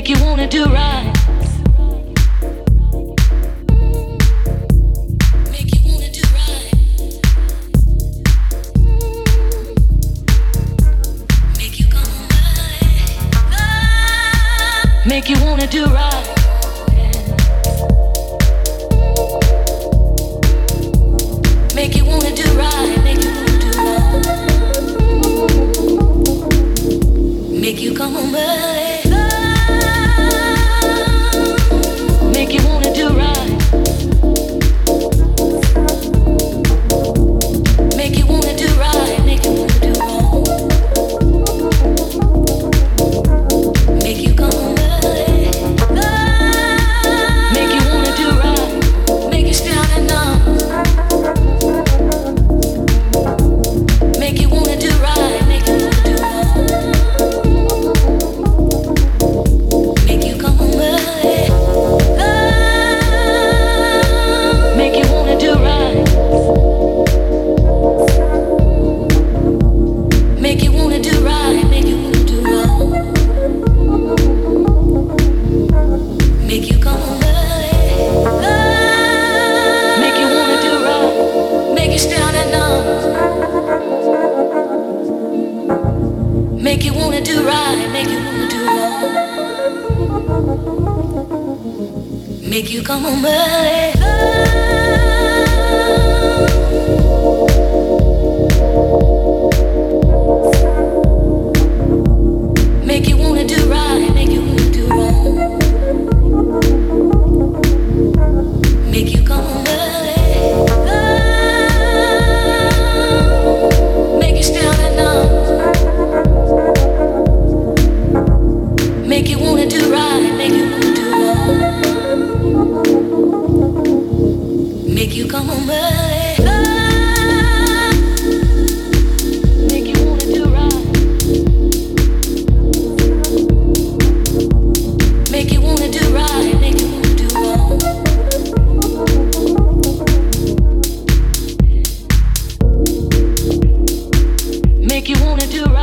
make you wanna do right. Make you wanna do right. Make you wanna do right. Make you wanna do right. Make you come home early. Make you wanna do right. Make you wanna do right. Make you wanna do wrong. Make you come home early. Make you wanna do right. Make you still enough. Make you wanna do right, make you wanna do wrong. Make you come home early. Love. Make you wanna do right. Make you wanna do right, make you wanna do wrong. Make you come home early. Love. Make you wanna do right. Make you stand and know. Make you wanna do right, make you wanna do wrong. Make you come home early. Make you wanna do right, make you wanna do wrong. Make you come home early. Make you stand and know. Make you wanna do right, make you wanna do wrong. Make you come home early. Make you wanna do right. Make you wanna do right, make you wanna do wrong. Make you wanna do right.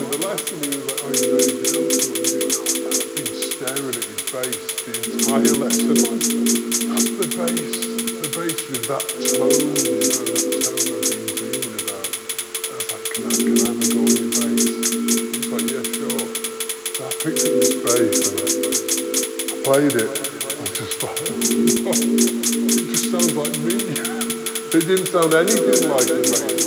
with the last thing he was like, oh, you know, you know, he's staring at his bass the entire lesson. That's the bass. The bass with that tone, you know, that tone I've been dreaming about. And I was like, can I have a go on your bass? He's like, yeah, sure. So I picked up his bass and I played it. I was just like, oh, it just sounds like me. It didn't sound anything like the bass.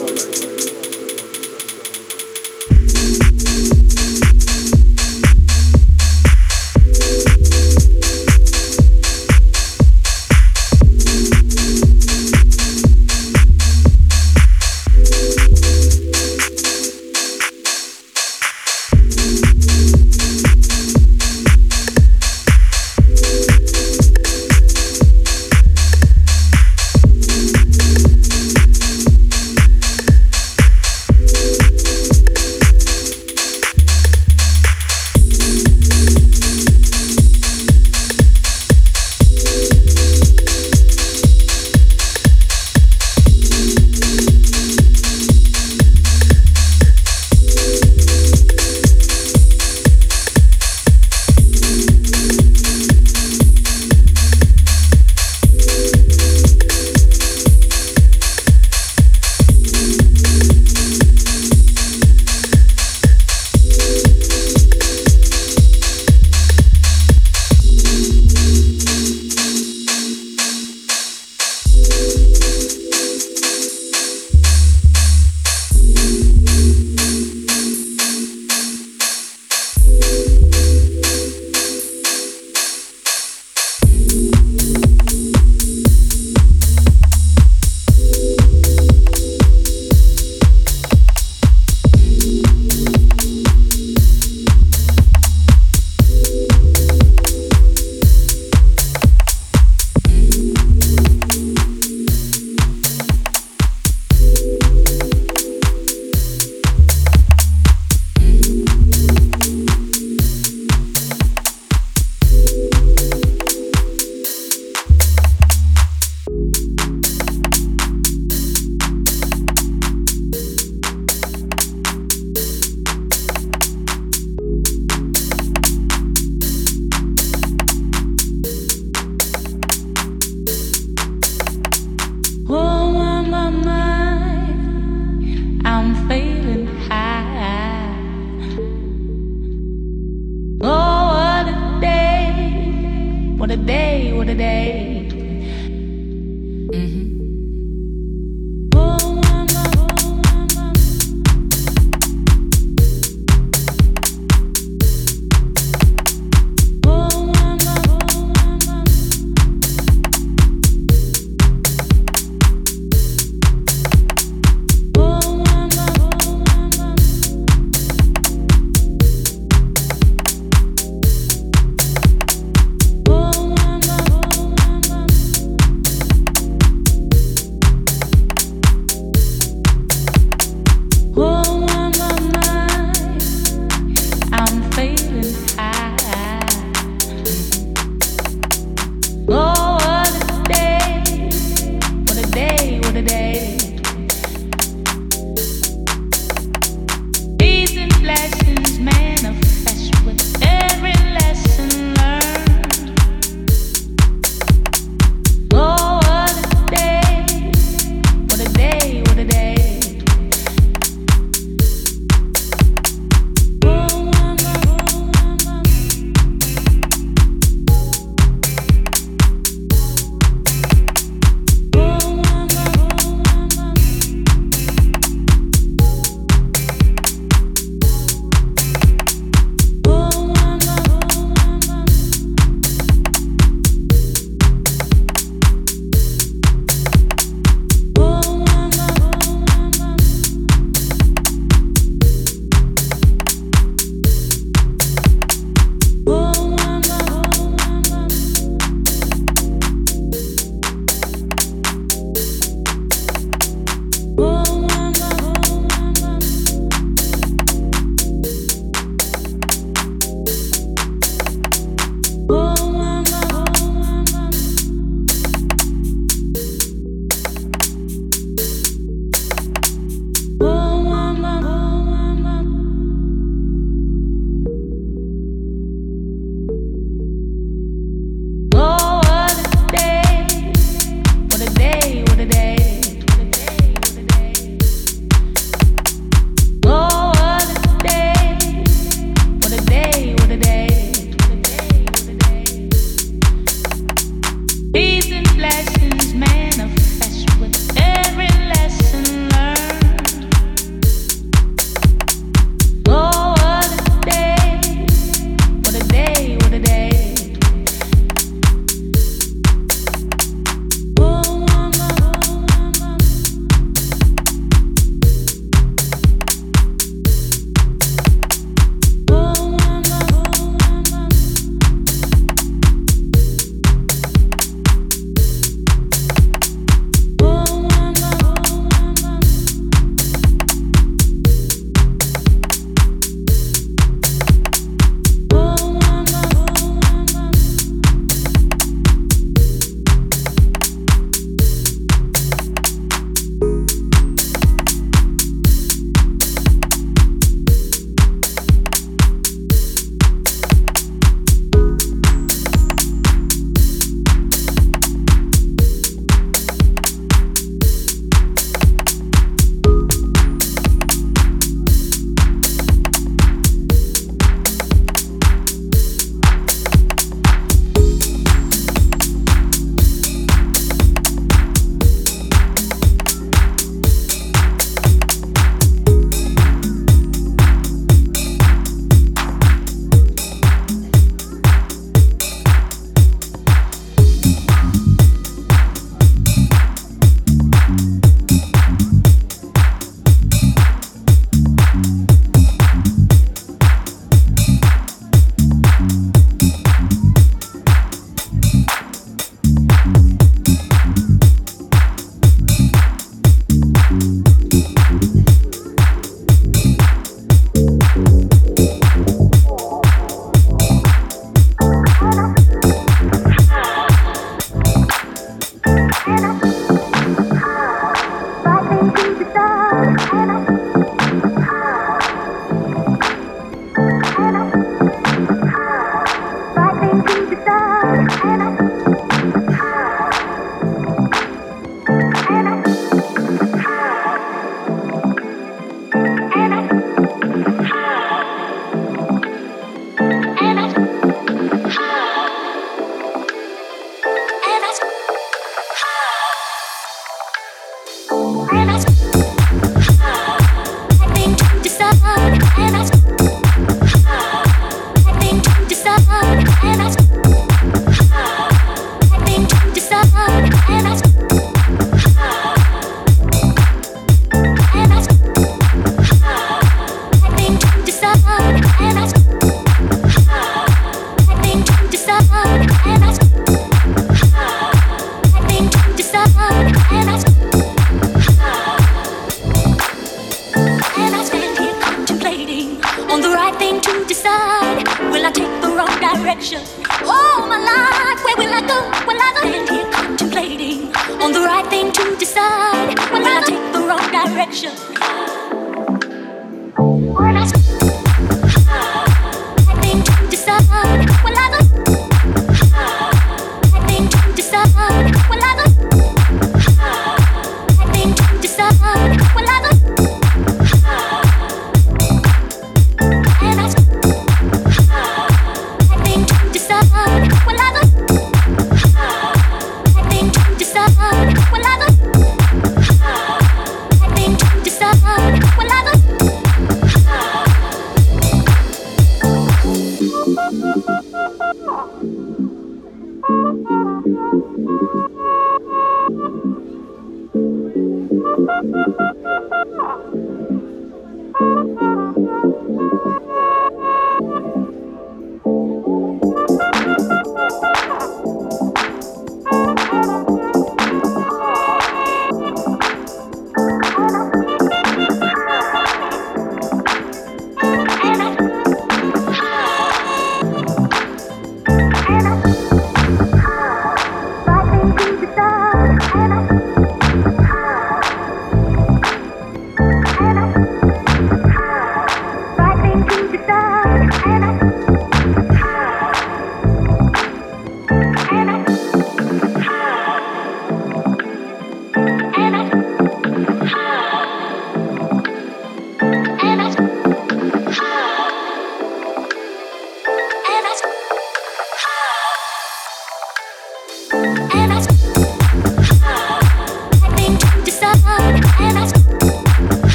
to decide, will I take the wrong direction? All my life, where will I go? Will I stand here contemplating on the right thing to decide? Will I take the wrong direction? When I right thing to decide, will I right thing to decide, will I right thing to decide, will I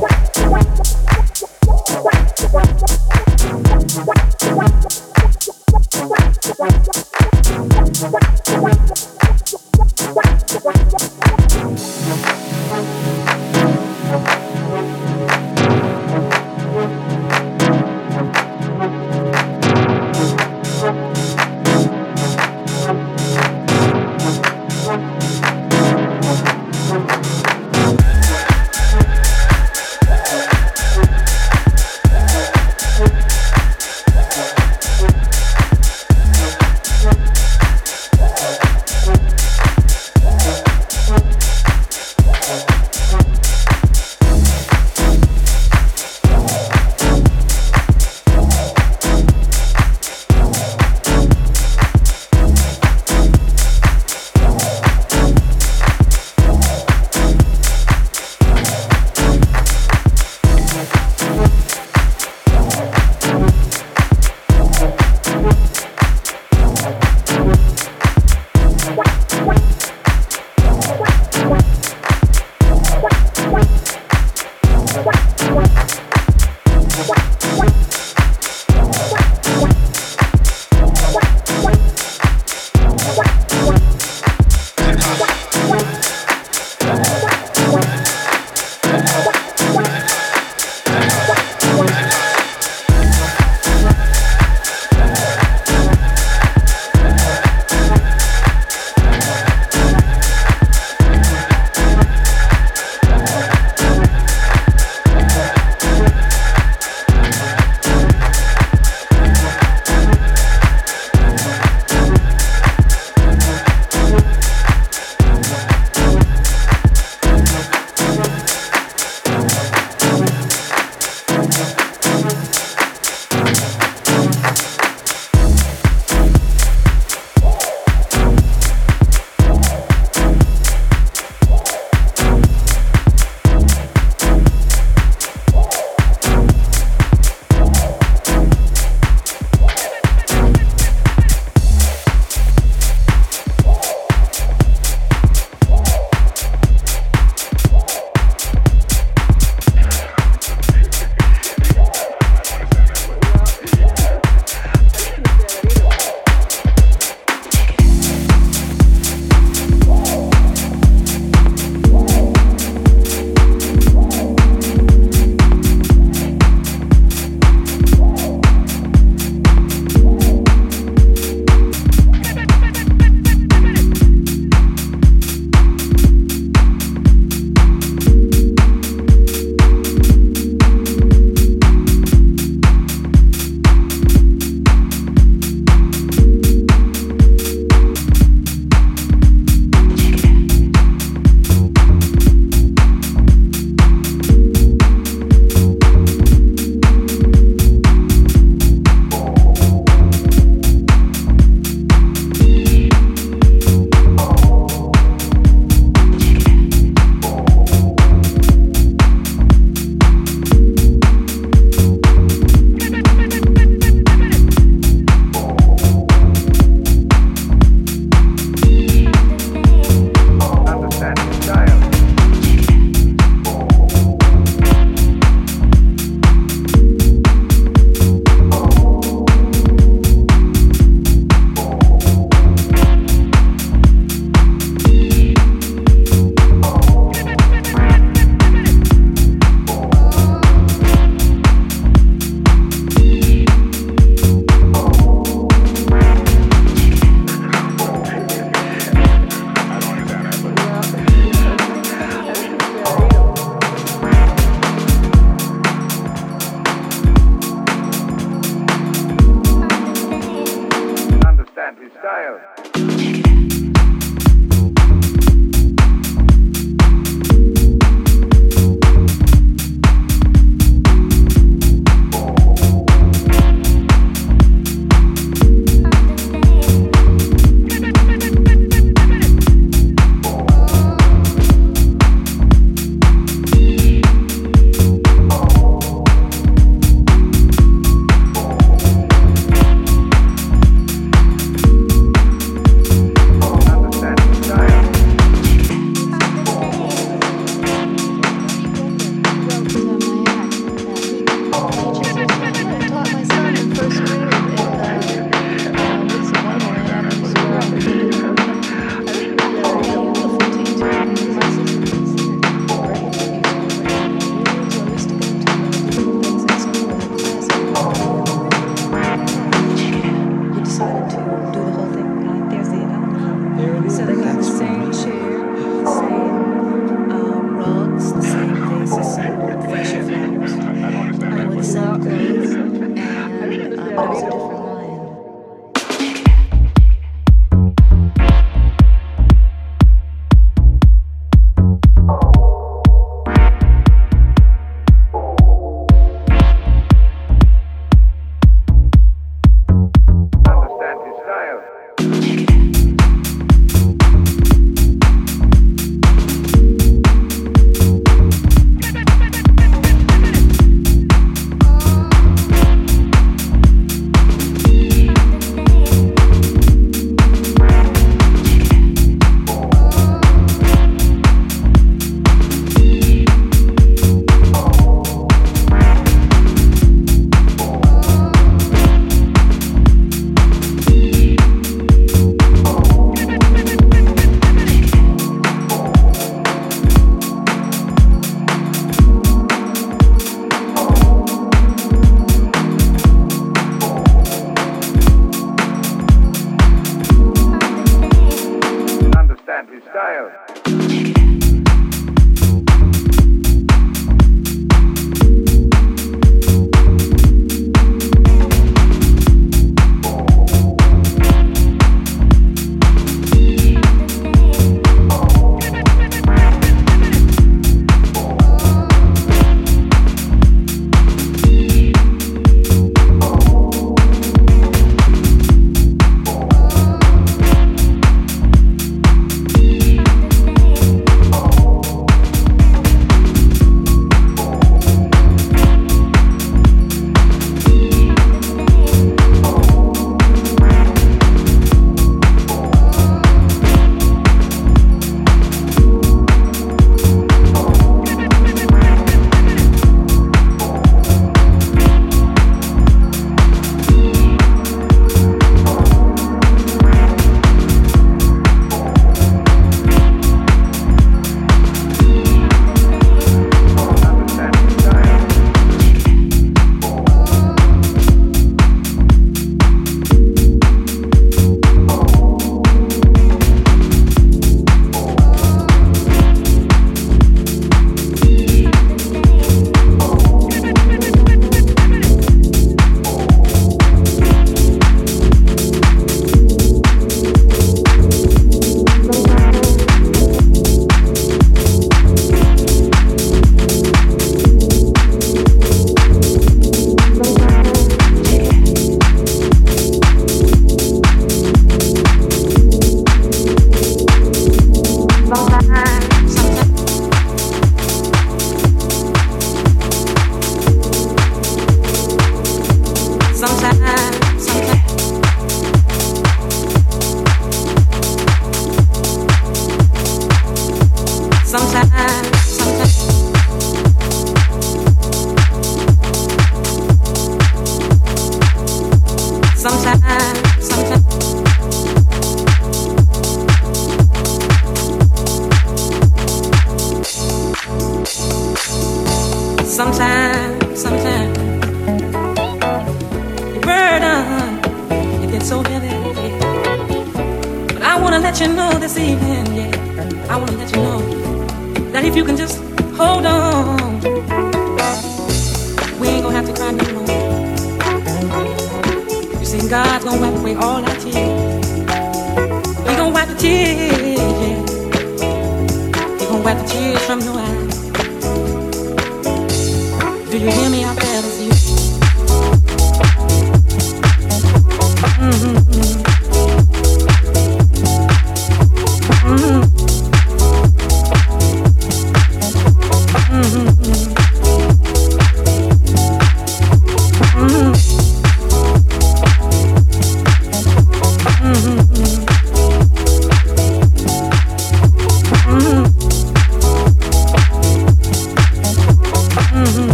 What?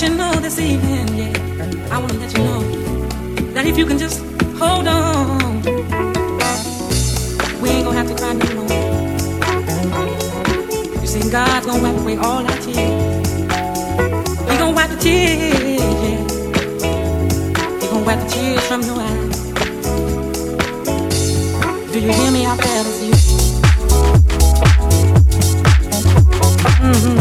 let you know this evening, yeah, I want to let you know that if you can just hold on, we ain't gonna have to cry no more. You see, God's gonna wipe away all our tears. He gonna wipe the tears, yeah. He gonna wipe the tears from your eyes. Do you hear me out there? It's you. Mm-hmm.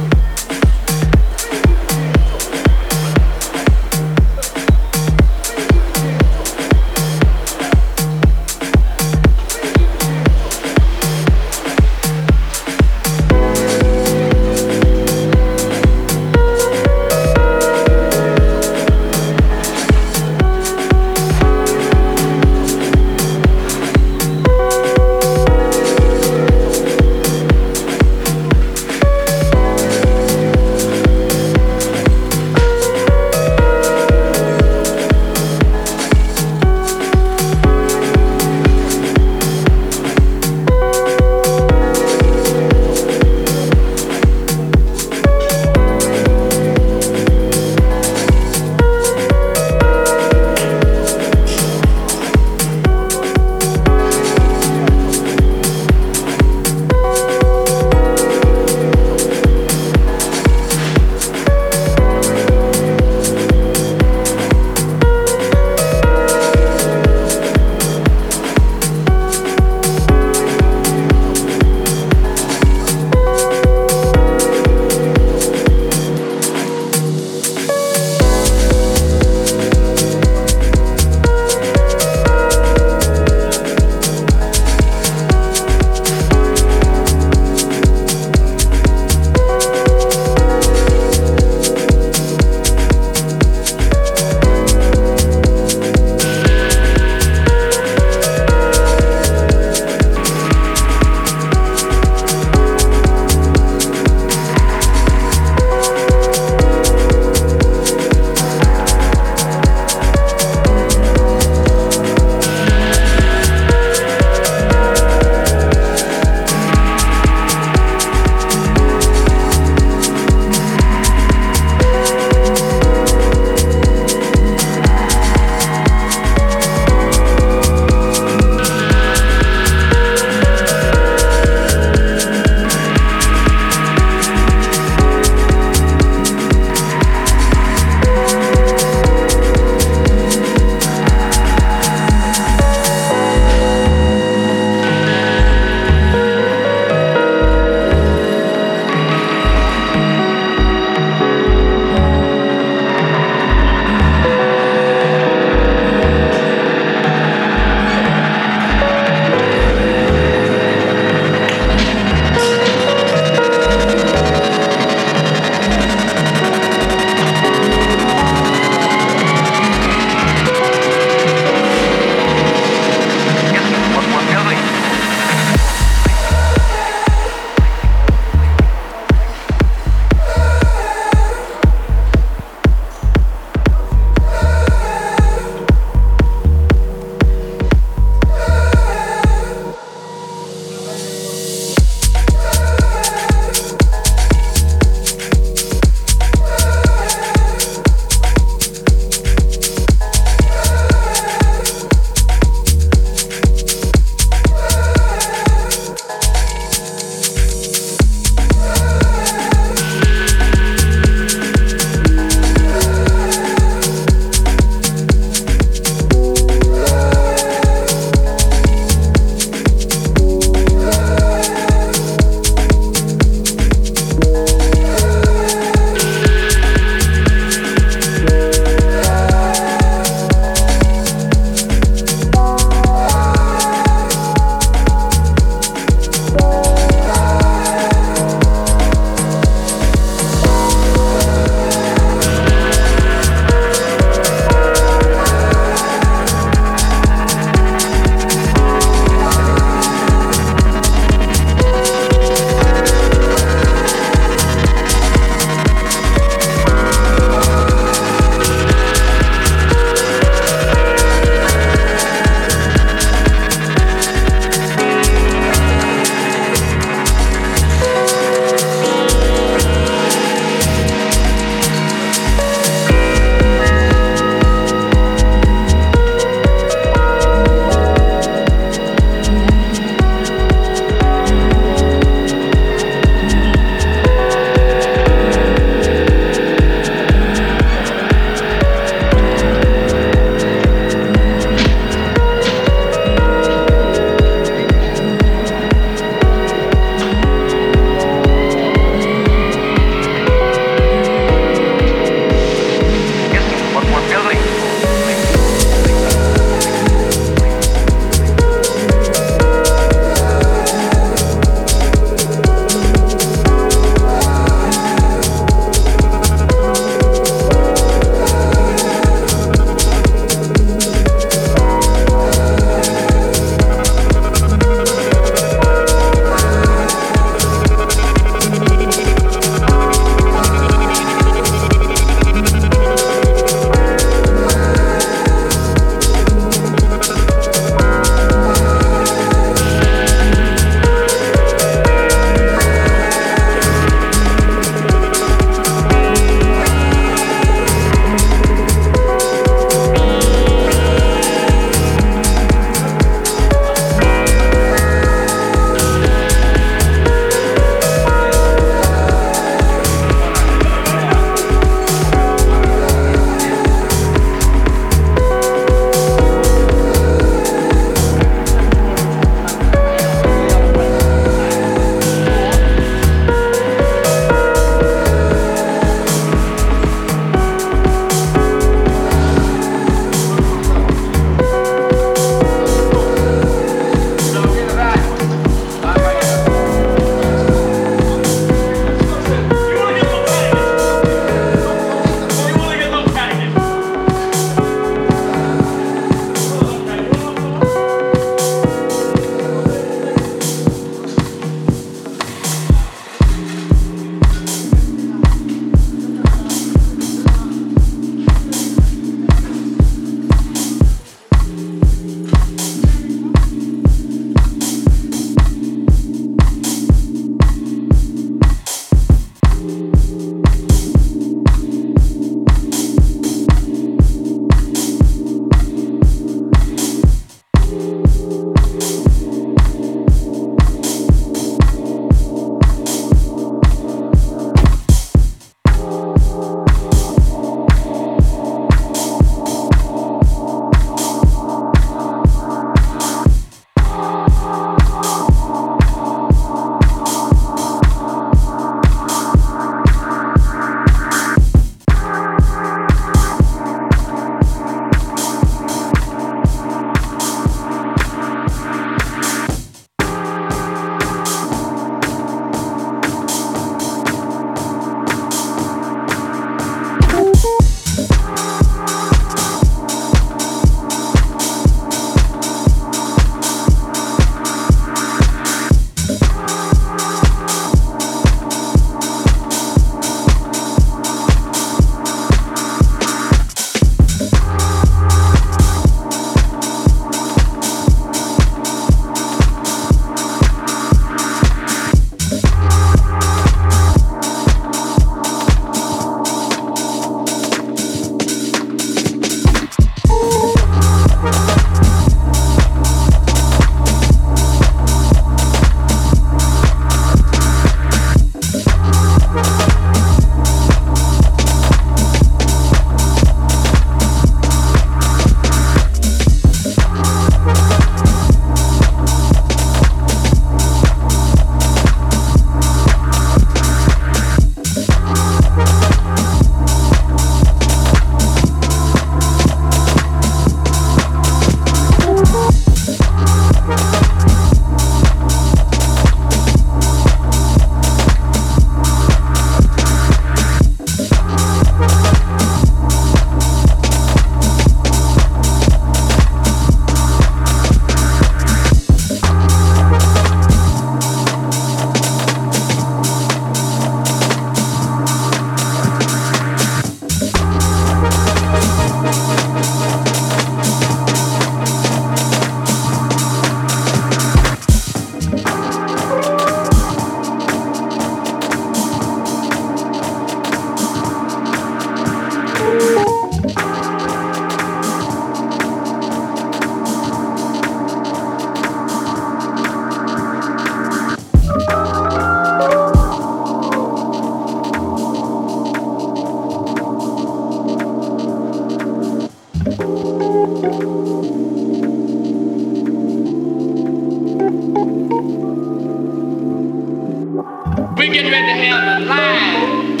alive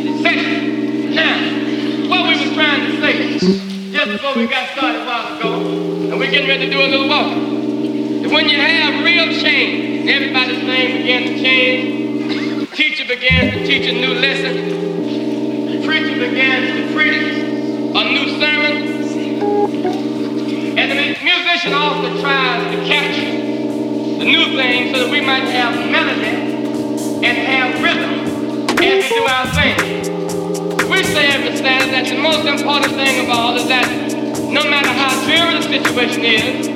in a second. Now, what we was trying to say just before we got started a while ago, and we're getting ready to do a little walk, that when you have real change, everybody's name begins to change, teacher begins to teach a new lesson, preacher begins to preach a new sermon, and the musician also tries to capture the new thing so that we might have melody and have rhythm as we do our thing. We say every Saturday that the most important thing of all is that no matter how dreary the situation is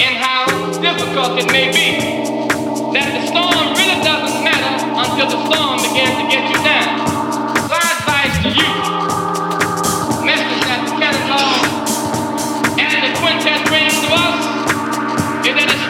and how difficult it may be, that the storm really doesn't matter until the storm begins to get you down. So I advise to you, message that the Kelly Law and the Quintet brings to us is that it's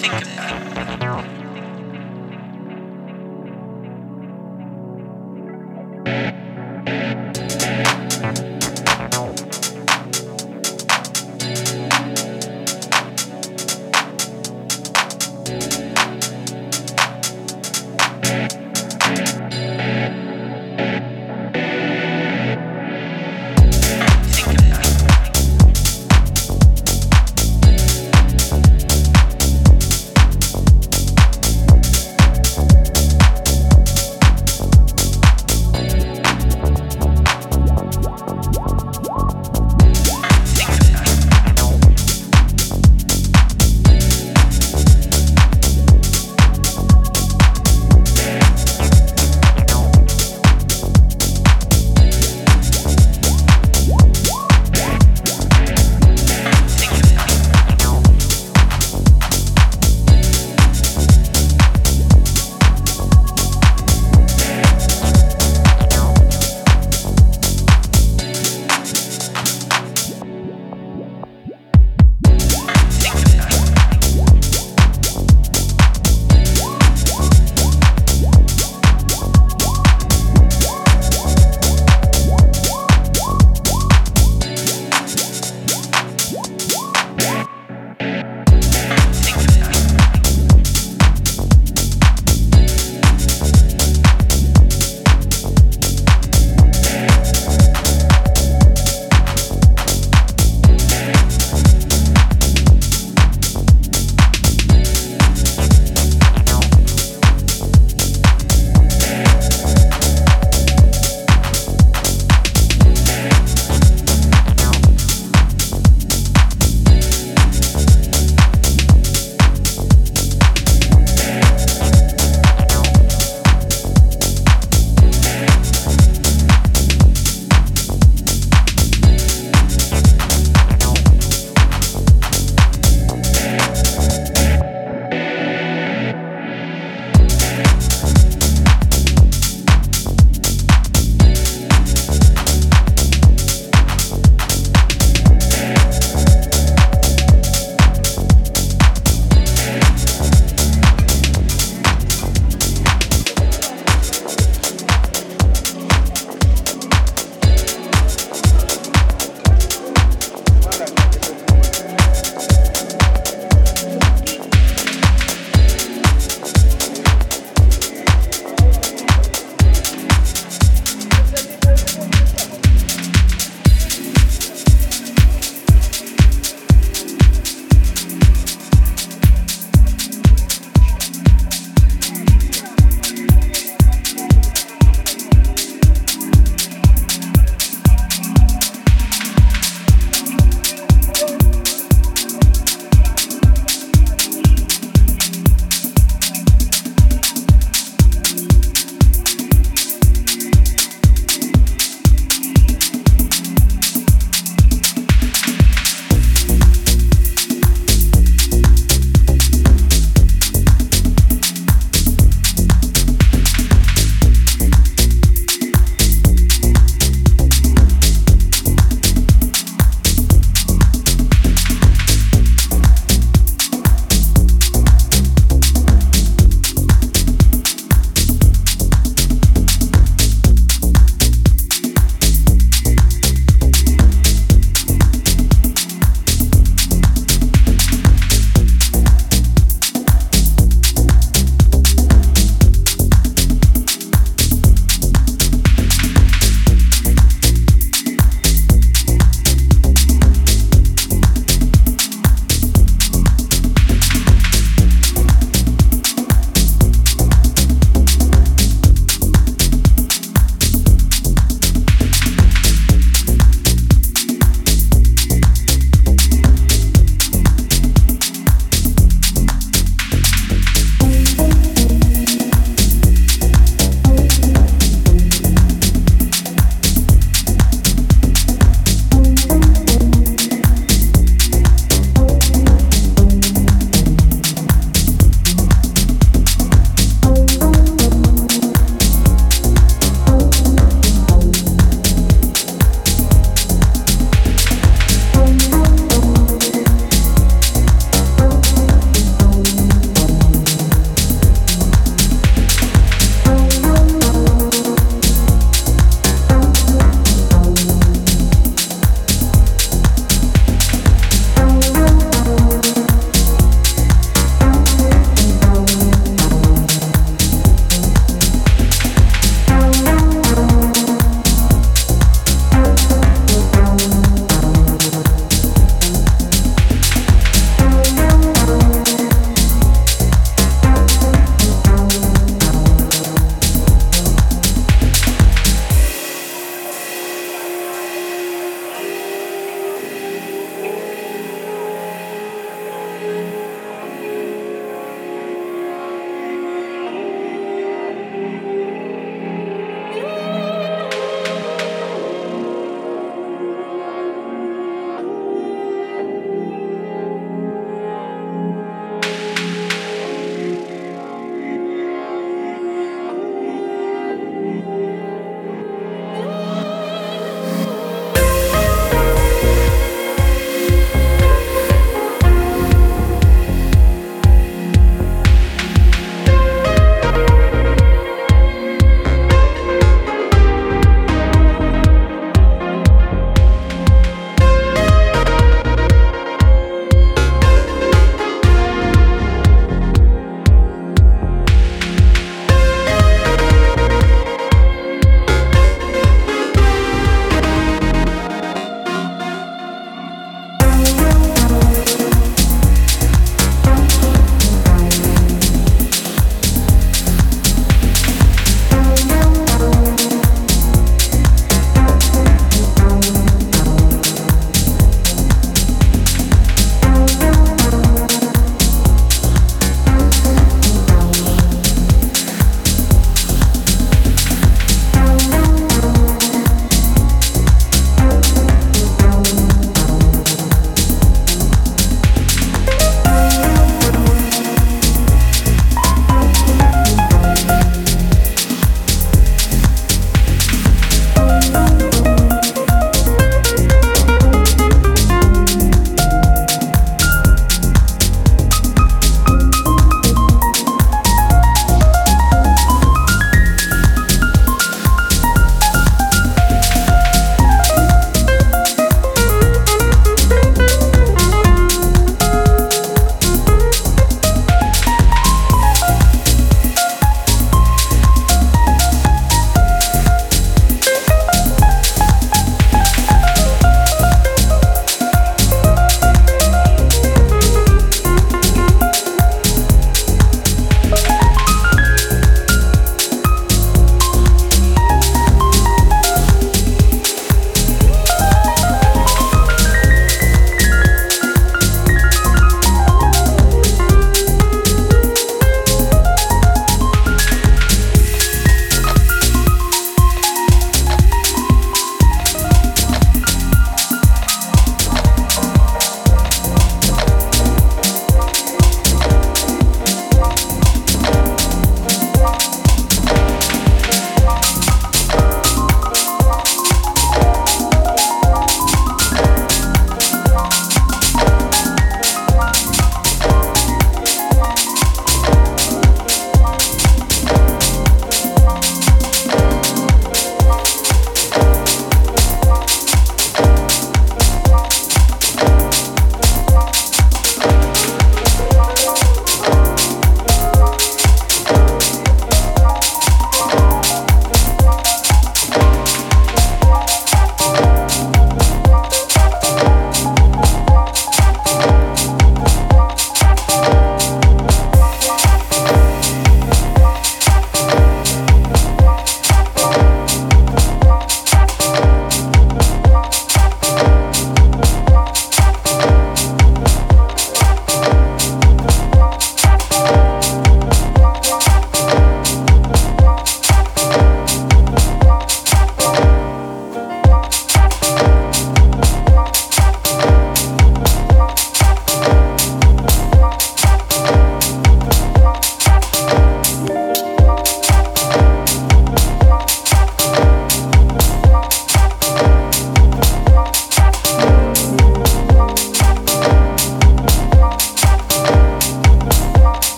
think about.